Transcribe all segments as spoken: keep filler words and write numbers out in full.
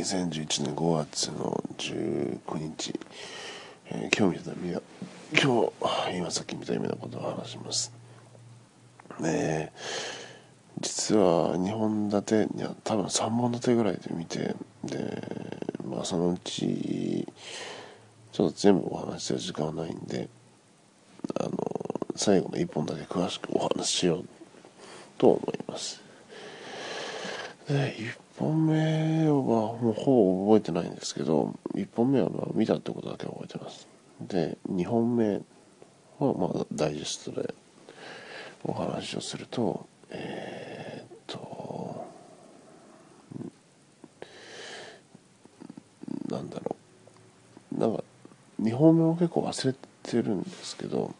にせんじゅういちねんごがつのじゅうくにち、えー、今日見た目は今日今さっき見た夢のことを話しますね。実はにほんだていや多分さんぼんだてぐらいで見て、でまあそのうちちょっと全部お話しする時間はないんで、あの最後のいっぽんだけ詳しくお話ししようと思います。でいっぽんめはもうほぼ覚えてないんですけど、いっぽんめはまあ見たってことだけ覚えてます。でにほんめはまあダイジェストでお話をすると、えー、っとなんだろうなんかにほんめも結構忘れてるんですけど、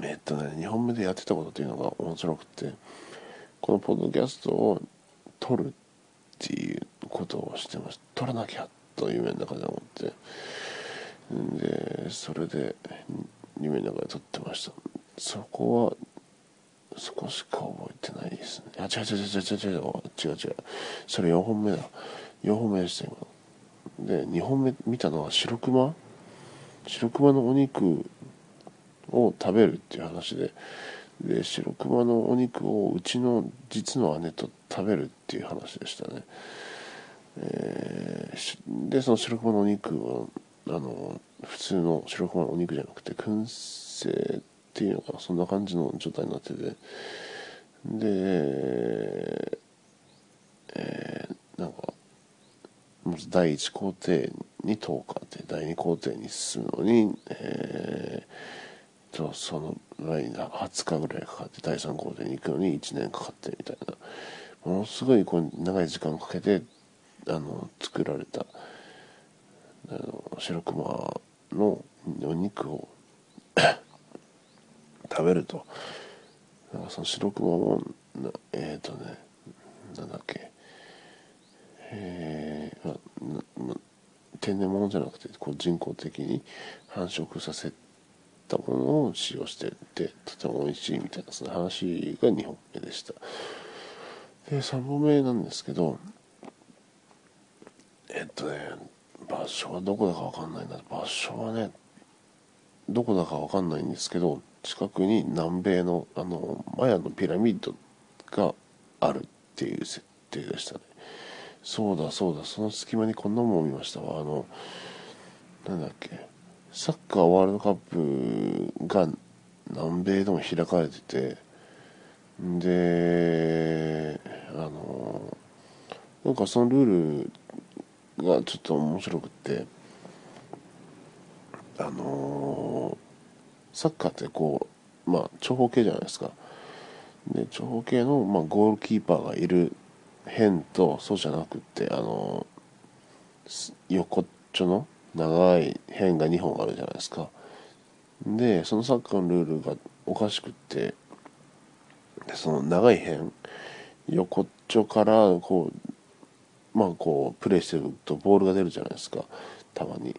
えー、っとねにほんめでやってたことっていうのが面白くて、このポッドキャストを撮るっていうことをしてました。撮らなきゃと夢の中で思って、でそれで夢の中で撮ってました。そこは少しか覚えてないですね。あ、違う違う違う違う違う違う違う。それよんほんめだ。よんほんめでした今。でにほんめ見たのは白熊、白熊のお肉を食べるっていう話で。で白熊のお肉をうちの実の姉と食べるっていう話でしたね、えー、でその白熊のお肉はあの普通の白熊のお肉じゃなくて燻製っていうのかな、そんな感じの状態になってて、で、えー、なんか第一工程にとおかあって第二工程に進むのに、えーその来はつかぐらいかかって第三工程に行くのにいちねんかかってみたいな、ものすごいこう長い時間かけてあの作られたあの白熊のお肉を食べると、なんかその白熊もえっとねなんだっけえー、まま天然物じゃなくてこう人工的に繁殖させてたものを使用しててとても美味しいみたいな、その話がにほんめでした。でさんぼんめなんですけど、えっとね場所はどこだか分かんないな場所はねどこだか分かんないんですけど、近くに南米のあのマヤのピラミッドがあるっていう設定でしたね。そうだそうだ、その隙間にこんなものを見ましたわ。あのなんだっけサッカーワールドカップが南米でも開かれてて、であのなんかそのルールがちょっと面白くて、あのサッカーってこうまあ長方形じゃないですか。で長方形の、まあ、ゴールキーパーがいる辺とそうじゃなくってあの横っちょの長い辺がにほんあるじゃないですか。でそのサッカーのルールがおかしくって、でその長い辺横っちょからこうまあこうプレーしてるとボールが出るじゃないですか、たまに。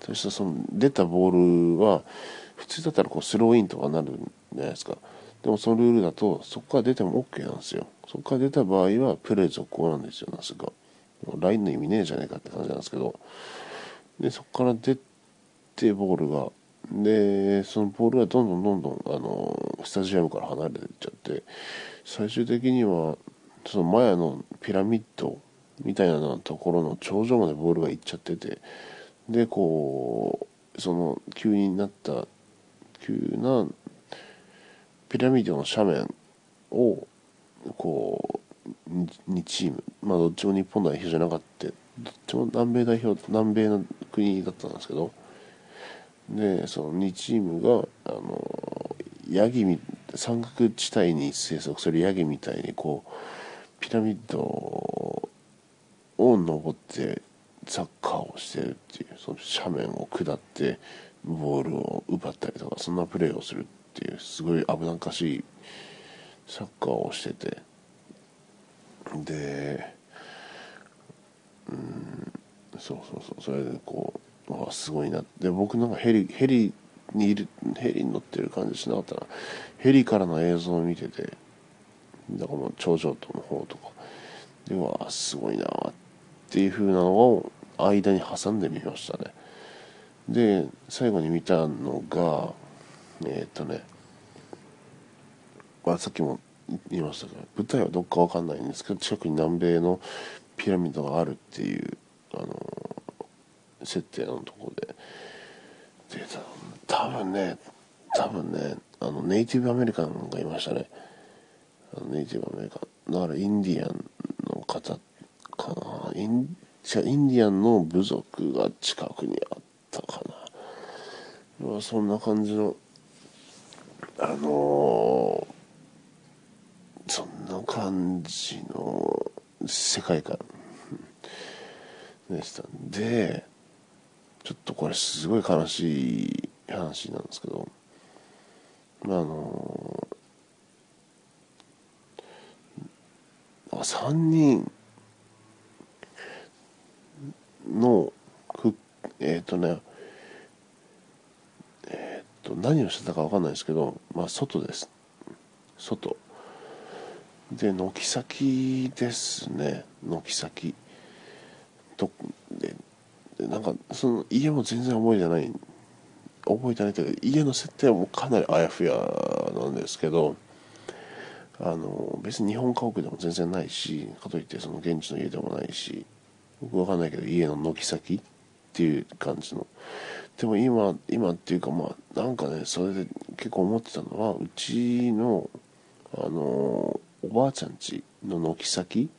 そしてその出たボールは普通だったらこうスローインとかなるじゃないですか。でもそのルールだとそこから出ても OK なんですよ。そこから出た場合はプレー続行なんですよ。なんすかラインの意味ねえじゃねえかって感じなんですけど、でそこから出てボールがでそのボールがどんどんどんどんあのスタジアムから離れていっちゃって、最終的にはそのマヤのピラミッドみたいなところの頂上までボールが行っちゃってて、でこうその急になった急なピラミッドの斜面をこうにチーム、まあどっちも日本代表じゃなかったどっちも南米代表、南米の国だったんですけど、でそのにチームがあのヤギ三角地帯に生息するヤギみたいにこうピラミッドを登ってサッカーをしてるっていう、その斜面を下ってボールを奪ったりとかそんなプレーをするっていうすごい危なっかしいサッカーをしてて、でうん、そうそうそうそれでこうあすごいなで僕なんかヘリヘリにいるヘリに乗ってる感じしなかったな。ヘリからの映像を見てて、だからもう頂上との方とかでわあすごいなっっていう風なのを間に挟んでみましたね。で最後に見たのがえー、っとねまあさっきも言いましたけど、舞台はどっかわかんないんですけど、近くに南米のピラミッドがあるっていうあの設定のとこで、で多分ね多分ねあのネイティブアメリカンがいましたね。あのネイティブアメリカンだからインディアンの方かな、イン違うインディアンの部族が近くにあったかな、まあ、そんな感じのあのーそんな感じの世界観でしたんで、ちょっとこれすごい悲しい話なんですけど、まああのさんにんのくえっとねえっと何をしてたか分かんないですけど、まあ外です外で軒先ですね、軒先とでなんかその家も全然覚えてない覚えてないというか、家の設定はもうかなりあやふやなんですけど、あの別に日本家屋でも全然ないし、かといってその現地の家でもないし、よくわかんないけど家の軒先っていう感じの。でも今今っていうかまあなんかね、それで結構思ってたのは、うちのあのおばあちゃん家の軒先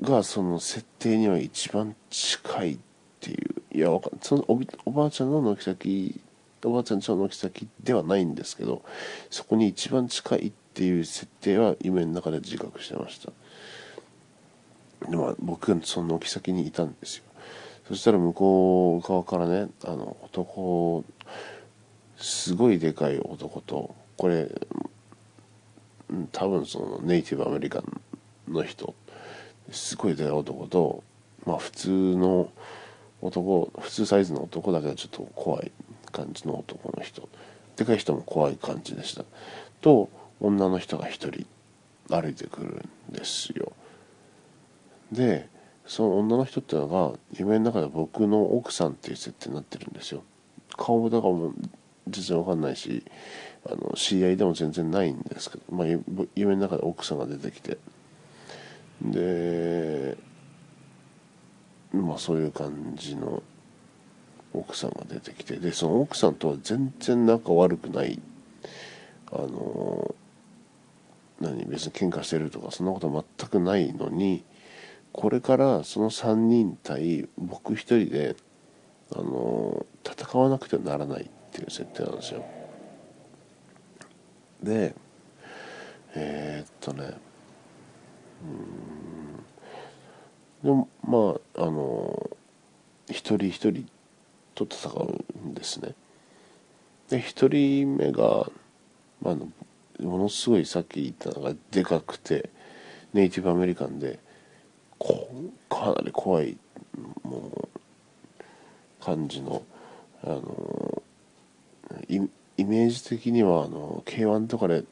がその設定には一番近いっていう、いやわかんない、その お, おばあちゃんの軒先おばあちゃん家の軒先ではないんですけど、そこに一番近いっていう設定は夢の中で自覚してました。でまあ僕がその軒先にいたんですよ。そしたら向こう側からね、あの男、すごいでかい男と、これ多分そのネイティブアメリカンの人、すごいでかい男と、まあ普通の男、普通サイズの男だけどちょっと怖い感じの男の人、でかい人も怖い感じでしたと、女の人が一人歩いてくるんですよ。でその女の人ってのが夢の中で僕の奥さんっていう設定になってるんですよ。顔もだからもう全然わかんないし、あの知り合いでも全然ないんですけど、まあ、夢の中で奥さんが出てきて、でまあそういう感じの奥さんが出てきて、でその奥さんとは全然仲悪くない、あの何別に喧嘩してるとかそんなこと全くないのに、これからそのさんにん対僕一人であの戦わなくてはならないっていう設定なんですよ。でえー、っとねうーんでもまああの一人一人と戦うんですね。で一人目が、まあ、ものすごいさっき言ったのがでかくてネイティブアメリカンでこかなり怖いもう感じのあのイイメージ的にはあの ケーワン とかで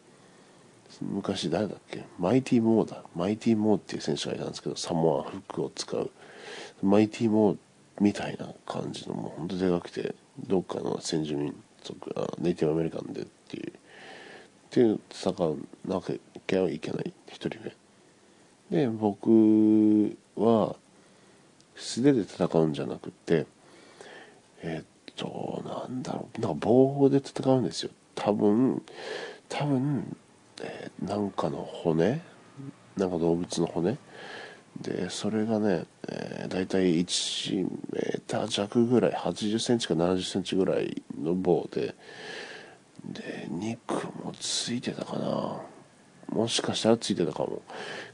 昔誰だっけマイティモーだマイティモーっていう選手がいたんですけど、サモアフックを使うマイティモーみたいな感じのもうほんとでかくてどっかの先住民族ネイティブアメリカンでっていうっていう戦わなきゃいけないひとりめで、僕は素手で戦うんじゃなくてえっとなんだろうなんか棒で戦うんですよ。多分多分、えー、なんかの骨なんか動物の骨で、それがね、えー、だいたいいちメーター弱ぐらいはちじゅっセンチかななじゅっセンチぐらいの棒でで肉もついてたかな、もしかしたらついてたかも。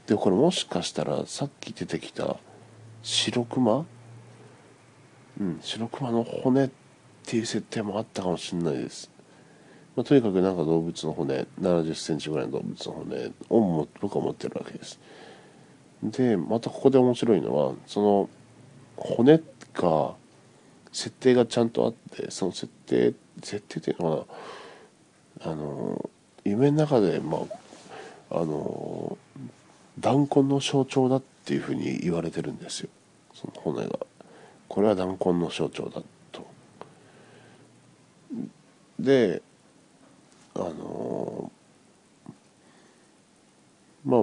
でこれもしかしたらさっき出てきた白クマ、うん、白クマの骨っていう設定もあったかもしれないです、まあ、とにかくなんか動物の骨ななじゅっセンチぐらいの動物の骨をも僕は持ってるわけです。でまたここで面白いのはその骨が設定がちゃんとあって、その設定設定っていうのはあの夢の中でまああの弾痕の象徴だっっていうふうに言われてるんですよ。その骨が、これは弾痕の象徴だと。で、あのまあ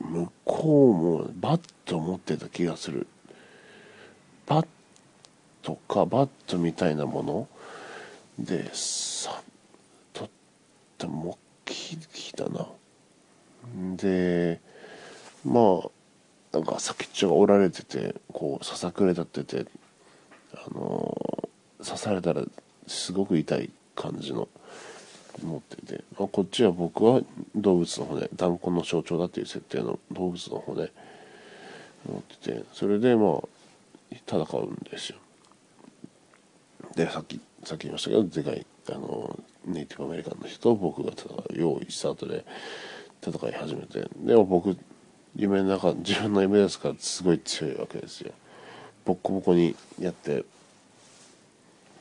向こうもバット持ってた気がする。バットかバットみたいなものでさ、とっても木だな。でまあなんか先っちょが折られてて、こうささくれ立ってて、あのー、刺されたらすごく痛い感じの持ってて、まあ、こっちは僕は動物の骨、弾痕の象徴だっていう設定の動物の骨持ってて、それでまあ戦うんですよ。でさっきさっき言いましたけど、でかいあのネイティブアメリカンの人と僕が戦う、用意スタートで戦い始めて、でも僕夢の中、自分の夢ですからすごい強いわけですよ。ボッコボコにやって、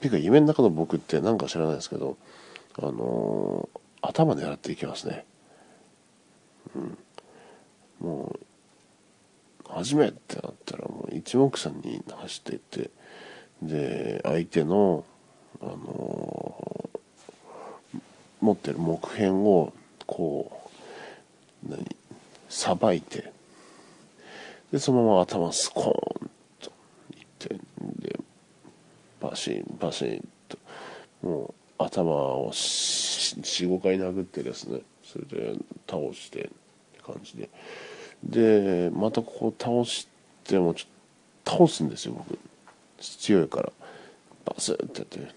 てか夢の中の僕ってなんか知らないですけど、あのー、頭狙っていきますね。うん、もう始めってなったらもう一目散に走っていって、で相手のあのー、持ってる木片をこう何さばいて、でそのまま頭スコーンといって、でバシンバシンともう頭をよん、ごかい殴ってですね、それで倒してって感じで、でまたこう倒してもちょっと倒すんですよ、僕強いからバスってやって、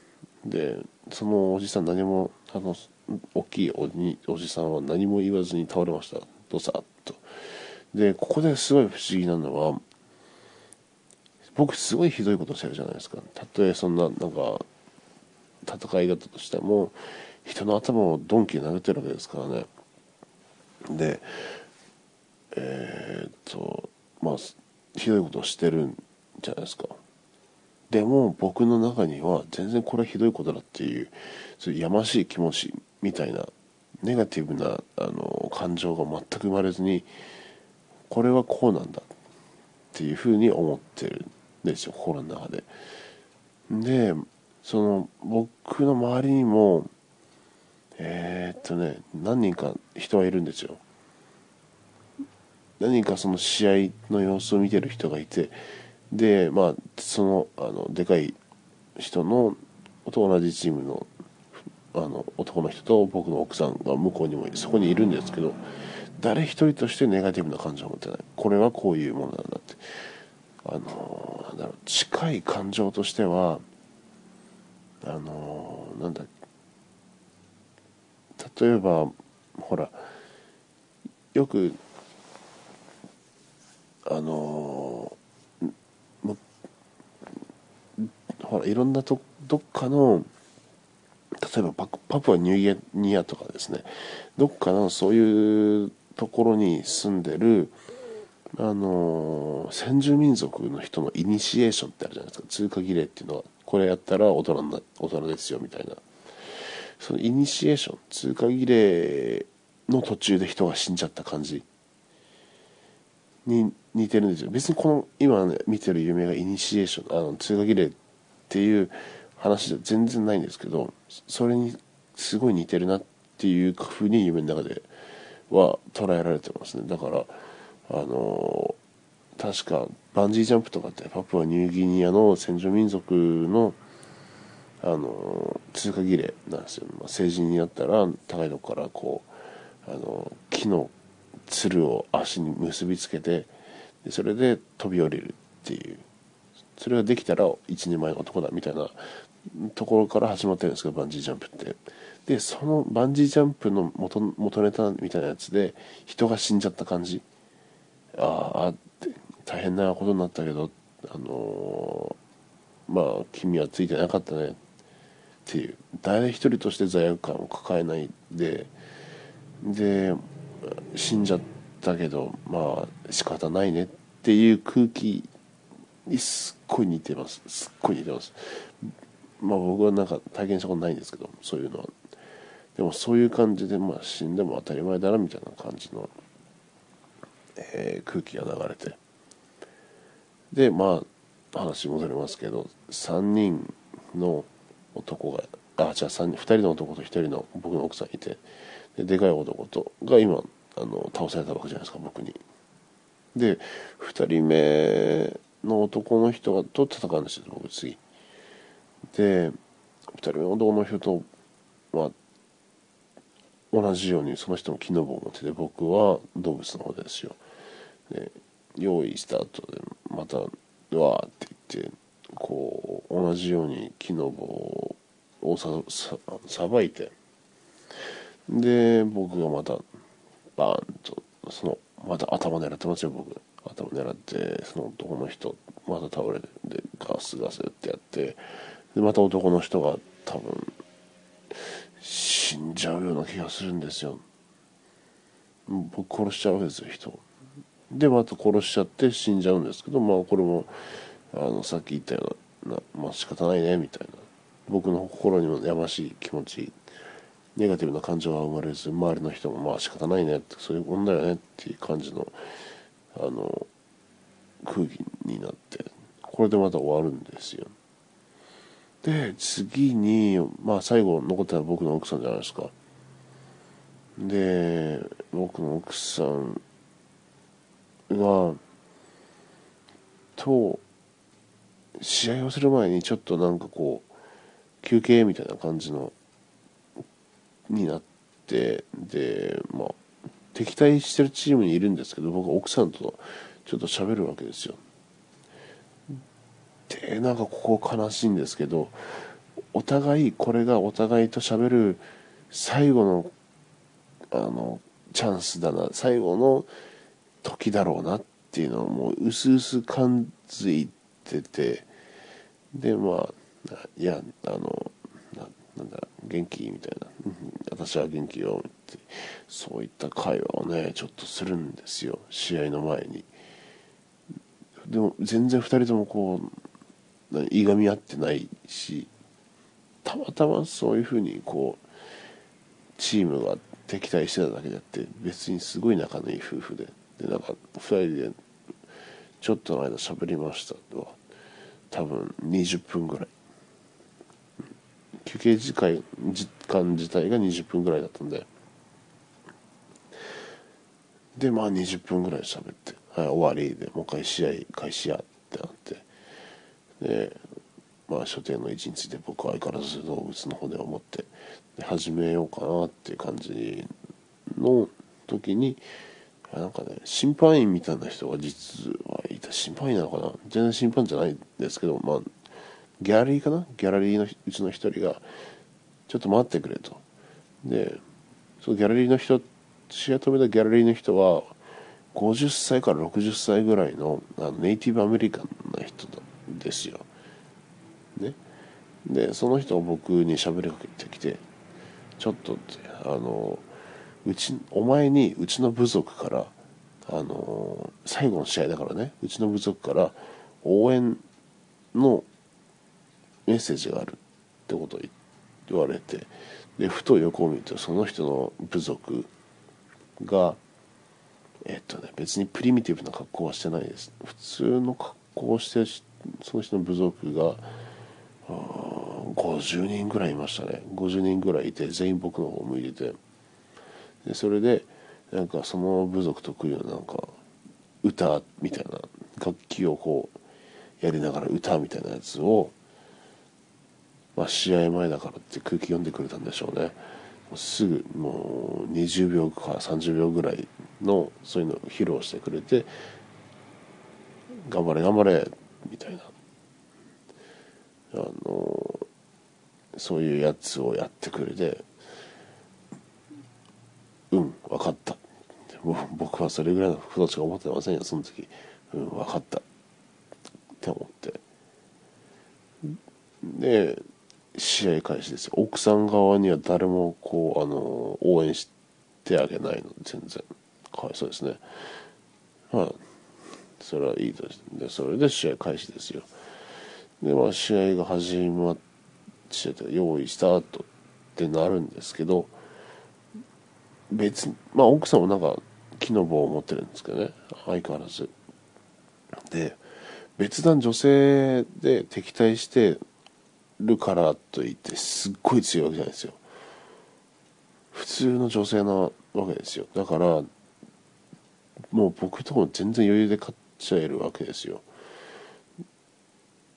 でそのおじさん何も、あの大きい お, におじさんは何も言わずに倒れました、ドサッと。でここですごい不思議なのは、僕すごいひどいことしてるじゃないですか。たとえそんななんか戦いだったとしても、人の頭をドンキで殴ってるわけですからね。でえー、っとまあひどいことをしてるんじゃないですか。でも僕の中には全然これひどいことだっていう、そういうやましい気持ちみたいなネガティブなあの感情が全く生まれずに、これはこうなんだっていうふうに思ってるんですよ、心の中で。でその僕の周りにもえー、っとね何人か人はいるんですよ。何人かその試合の様子を見てる人がいて、でまあそのあのでかい人のと同じチームのあの男の人と僕の奥さんが向こうにもいる、そこにいるんですけど、誰一人としてネガティブな感情を持ってない。これはこういうものなんだって、あのなんだろう、近い感情としてはあのなんだ、例えばほらよくあのほらいろんなとどっかの、例えばパプアニューギアとかですね、どっかのそういうところに住んでるあの先住民族の人のイニシエーションってあるじゃないですか、通過儀礼っていうのは、これやったら大人な大人ですよみたいな、そのイニシエーション、通過儀礼の途中で人が死んじゃった感じに似てるんですよ。別にこの今、ね、見てる夢がイニシエーション、あの通過儀礼っていう話じゃ全然ないんですけど、それにすごい似てるなっていう風に夢の中では捉えられてますね。だからあの確かバンジージャンプとかってパプアニューギニアの先住民族のあの通過儀礼なんですよ。まあ、成人になったら高いとこからこうあの木のつるを足に結びつけて、でそれで飛び降りるっていう、それができたら一人前の男だみたいなところから始まってるんですけど、バンジージャンプって。でそのバンジージャンプの 元, 元ネタみたいなやつで人が死んじゃった感じ、ああ大変なことになったけど、あのー、まあ君はついてなかったねっていう、誰一人として罪悪感を抱えないで、で死んじゃったけどまあ仕方ないねっていう空気にすっごい似てます。すっごい似てます。まあ僕はなんか体験したことないんですけど、そういうのは。でもそういう感じで、まあ死んでも当たり前だなみたいな感じのえー、空気が流れて、でまあ話戻りますけど、さんにんの男があじゃあふたりの男とひとりの僕の奥さんいて、 で, でかい男とが今あの倒されたわけじゃないですか、僕に。でふたりめの男の人がと戦うんですよ、僕次でふたりめの男の人と、まあ、同じようにその人も木の棒を持ってて、僕は動物の方ですよ。で用意スタートでまたわーって言ってこう同じように木の棒をを さ, さ, さばいて、で僕がまたバーンとそのまた頭狙ってますよ、僕頭狙ってその男の人また倒れて、でガスガスってやって、でまた男の人が多分死んじゃうような気がするんですよ。僕殺しちゃうわけですよ、人でまた殺しちゃって死んじゃうんですけど、まあこれもあのさっき言ったようなまあ仕方ないねみたいな、僕の心にもやましい気持ち、ネガティブな感情が生まれず、周りの人もまあ仕方ないねって、そういうもんだよねっていう感じのあの空気になって、これでまた終わるんですよ。で次にまあ最後残ったのは僕の奥さんじゃないですか。で僕の奥さんがと試合をする前にちょっとなんかこう休憩みたいな感じのになって、でまあ敵対してるチームにいるんですけど、僕は奥さんとちょっと喋るわけですよ。でなんかここ悲しいんですけど、お互いこれがお互いと喋る最後のあのチャンスだな、最後の時だろうなっていうのをもううすうす感づいてて、でまあいやあの な, なんだ元気みたいな私は元気よってそういった会話をねちょっとするんですよ、試合の前に。でも全然ふたりともこういがみ合ってないし、たまたまそういうふうにこうチームが敵対してただけであって、別にすごい仲のいい夫婦で、でなんかふたりでちょっとの間喋りましたと、多分にじゅっぷんぐらい、休憩時間自体がにじゅっぷんぐらいだったんで、でまあにじゅっぷんぐらい喋って、はい、終わりでもう一回試合開始やってなって、でまあ所定の位置について僕は相変わらず動物の方で思って、で始めようかなっていう感じの時に、なんかね審判員みたいな人が実はいた、審判員なのかな、全然審判じゃないですけど、まあギャラリーかな、ギャラリーのうちの一人がちょっと待ってくれと。でそのギャラリーの人、試合止めたギャラリーの人はごじゅっさいからろくじゅっさいぐらい の, あのネイティブアメリカンな人ですよ、ね、でその人が僕に喋りかけてきて、ちょっとってあのうちお前にうちの部族からあの最後の試合だからね、うちの部族から応援のメッセージがあるってことを言われて、でふと横を見るとその人の部族がえっとね別にプリミティブな格好はしてないです、普通の格好をして、その人の部族がごじゅうにんぐらいいましたね、ごじゅうにんぐらいいて、全員僕の方を向いてて、でそれでなんかその部族特有のなんか歌みたいな楽器をこうやりながら歌みたいなやつを、まあ、試合前だからって空気読んでくれたんでしょうね。すぐもうにじゅうびょうからさんじゅうびょうぐらいのそういうのを披露してくれて、頑張れ頑張れみたいなあのそういうやつをやってくれて、うん分かったでも僕はそれぐらいのことしか思ってませんよその時、うん分かったって思って、で試合開始ですよ。奥さん側には誰もこうあの応援してあげないの、全然かわいそうですね。まあそれはいいとして、それで試合開始ですよ。でまあ試合が始まってて用意スタートってなるんですけど、別にまあ奥さんもなんか木の棒を持ってるんですけどね、相変わらずで、別段女性で敵対してるからといってすっごい強いわけじゃないですよ、普通の女性なわけですよ。だからもう僕とも全然余裕で勝っちゃえるわけですよ。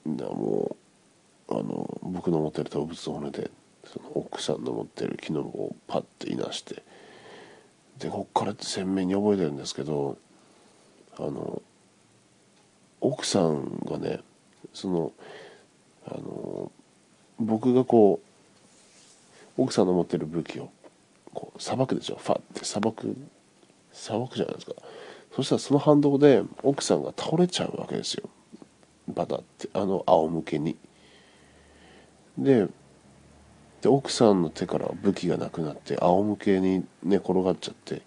だもうあの僕の持ってる動物の骨でその奥さんの持ってる木の棒をパッていなして、でこっからって鮮明に覚えてるんですけど、あの奥さんがね、そのあの僕がこう奥さんの持ってる武器をこうさばくでしょ、ファッてさばくさばくじゃないですか。そしたらその反動で奥さんが倒れちゃうわけですよ、バタって、あの仰向けに。でで奥さんの手から武器がなくなって仰向けに寝転がっちゃって、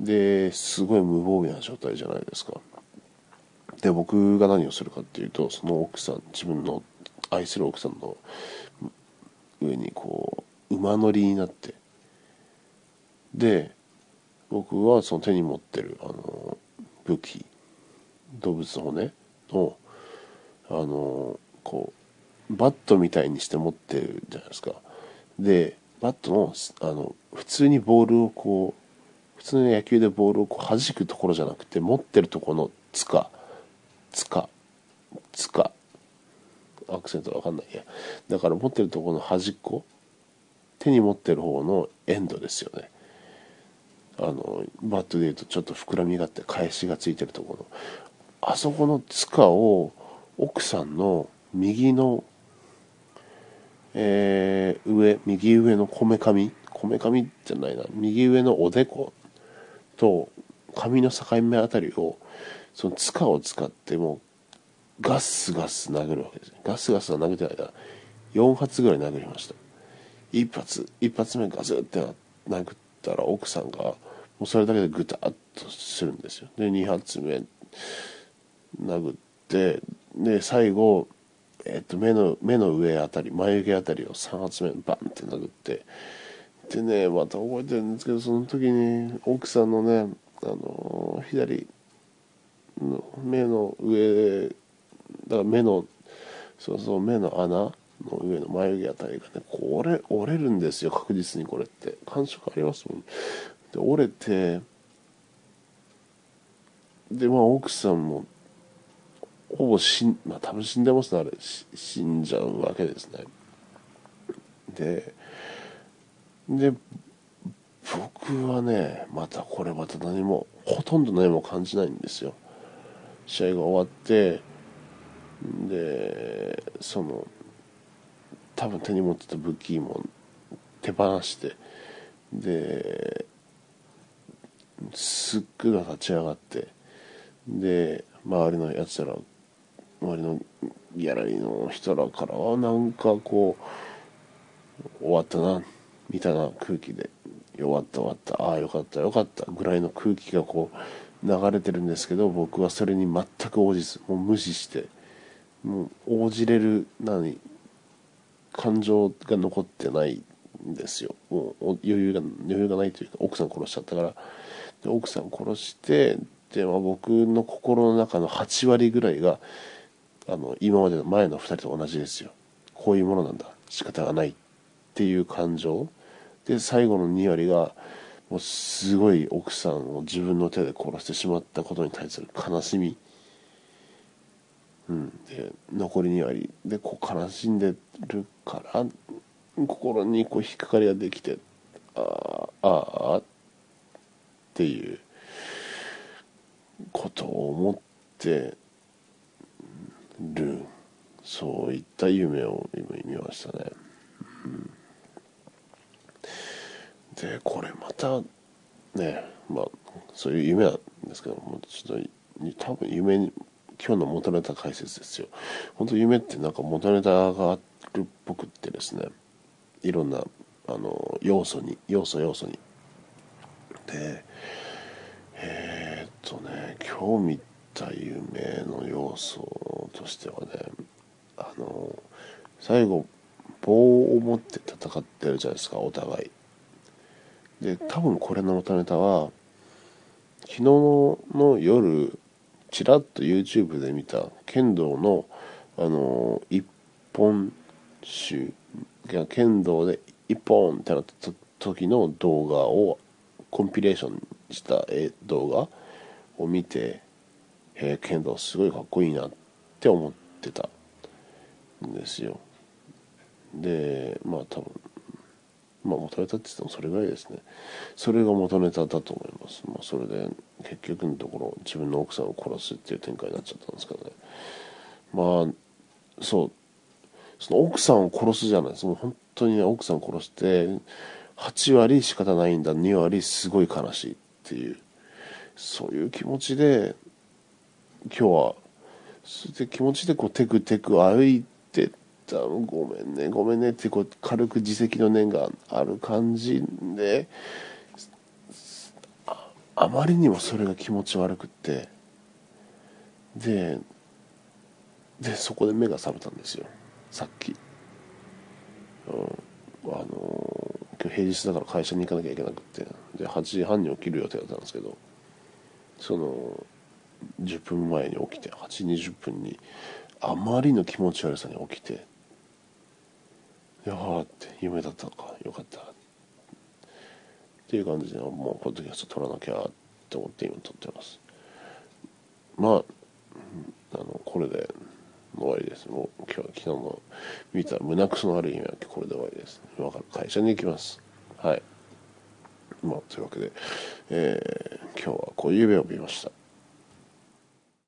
ですごい無防備な状態じゃないですか。で僕が何をするかっていうと、その奥さん、自分の愛する奥さんの上にこう馬乗りになって、で僕はその手に持ってるあの武器、動物の骨をあのこうバットみたいにして持ってるじゃないですか。でバットの、 あの普通にボールをこう普通の野球でボールをこう弾くところじゃなくて、持ってるところのつかつかつかアクセントわかんないや、だから持ってるところの端っこ、手に持ってる方のエンドですよね。あのバットでいうとちょっと膨らみがあって返しがついてるところ、あそこのつかを奥さんの右の、えー、上右上のこめかみこめかみじゃないな右上のおでこと髪の境目あたりをそのつかを使ってもうガスガス殴るわけです。ガスガスは殴ってないな、よん発ぐらい殴りました。いち発いち発目ガスって殴ったら奥さんがもうそれだけでグタッとするんですよ。でに発目殴って、で最後、えっと、目の目の上あたり眉毛あたりをさん発目バンって殴って、でねまた覚えてるんですけど、その時に奥さんのねあの左の目の上だから目のそうそう目の穴の上の眉毛あたりがねこれ折れるんですよ、確実にこれって感触ありますもん。で折れて、でまあ奥さんもほぼ死んまあ多分死んでますね、あれ死んじゃうわけですね。でで僕はねまたこれまた何もほとんど何も感じないんですよ。試合が終わってでその多分手に持ってた武器も手放して、ですっくが立ち上がって、で周りのやつら周りのギャラリーの人らからはなんかこう終わったなみたいな空気で、終わった終わったああよかったよかったぐらいの空気がこう流れてるんですけど、僕はそれに全く応じず、もう無視して、もう応じれる何感情が残ってないんですよ。もう余裕が余裕がないというか、奥さん殺しちゃったから。で奥さん殺して、で、まあ、僕の心の中のはち割ぐらいがあの今までの前のふたりと同じですよ。こういうものなんだ、仕方がないっていう感情で、最後のに割がもうすごい奥さんを自分の手で殺してしまったことに対する悲しみ、うん、で残りに割でこう悲しんでるから心にこう引っかかりができて、あーあーっていうことを思ってる、そういった夢を今見ましたね、うん。でこれまたね、まあそういう夢なんですけども、ちょっと多分夢に今日の元ネタ解説ですよ。本当夢ってなんか元ネタがあるっぽくってですね、いろんなあの要素に要素要素にで、えー、っとね今日見た夢の要素としてはね、あの最後棒を持って戦ってるじゃないですか、お互いで。多分これの元ネタは昨日の夜ちらっと YouTube で見た剣道のあの一本集、剣道で一本ってなった時の動画をコンピレーションした動画を見て、へえ剣道すごいかっこいいなって思ってたんですよ。でまあ多分まあ元ネタって言ってもそれぐらいですね。それが元ネタだと思います。まあ、それで結局のところ自分の奥さんを殺すっていう展開になっちゃったんですけどね。まあそうその奥さんを殺すじゃないです。もう本当に、ね、奥さん殺してはち割仕方ないんだ、に割すごい悲しいっていう、そういう気持ちで今日はそういう気持ちでこうテクテク歩いてた、ごめんねごめんねってこう軽く自責の念がある感じで、 あ, あまりにもそれが気持ち悪くって、ででそこで目が覚めたんですよ、さっき。うんあの今日平日だから会社に行かなきゃいけなくて、ではちじはんに起きる予定だったんですけど、そのじゅっぷんまえに起きてはちじにじゅっぷんにあまりの気持ち悪さに起きて、やーって夢だったのかよかったっていう感じで、もうポッドキャスト撮らなきゃって思って今撮ってます。まああのこれで終わりです。もう今日昨日の見た胸くその悪い夢はこれで終わりです。今から会社に行きます。はい、まあというわけで、えー、今日はこういう夢を見ました。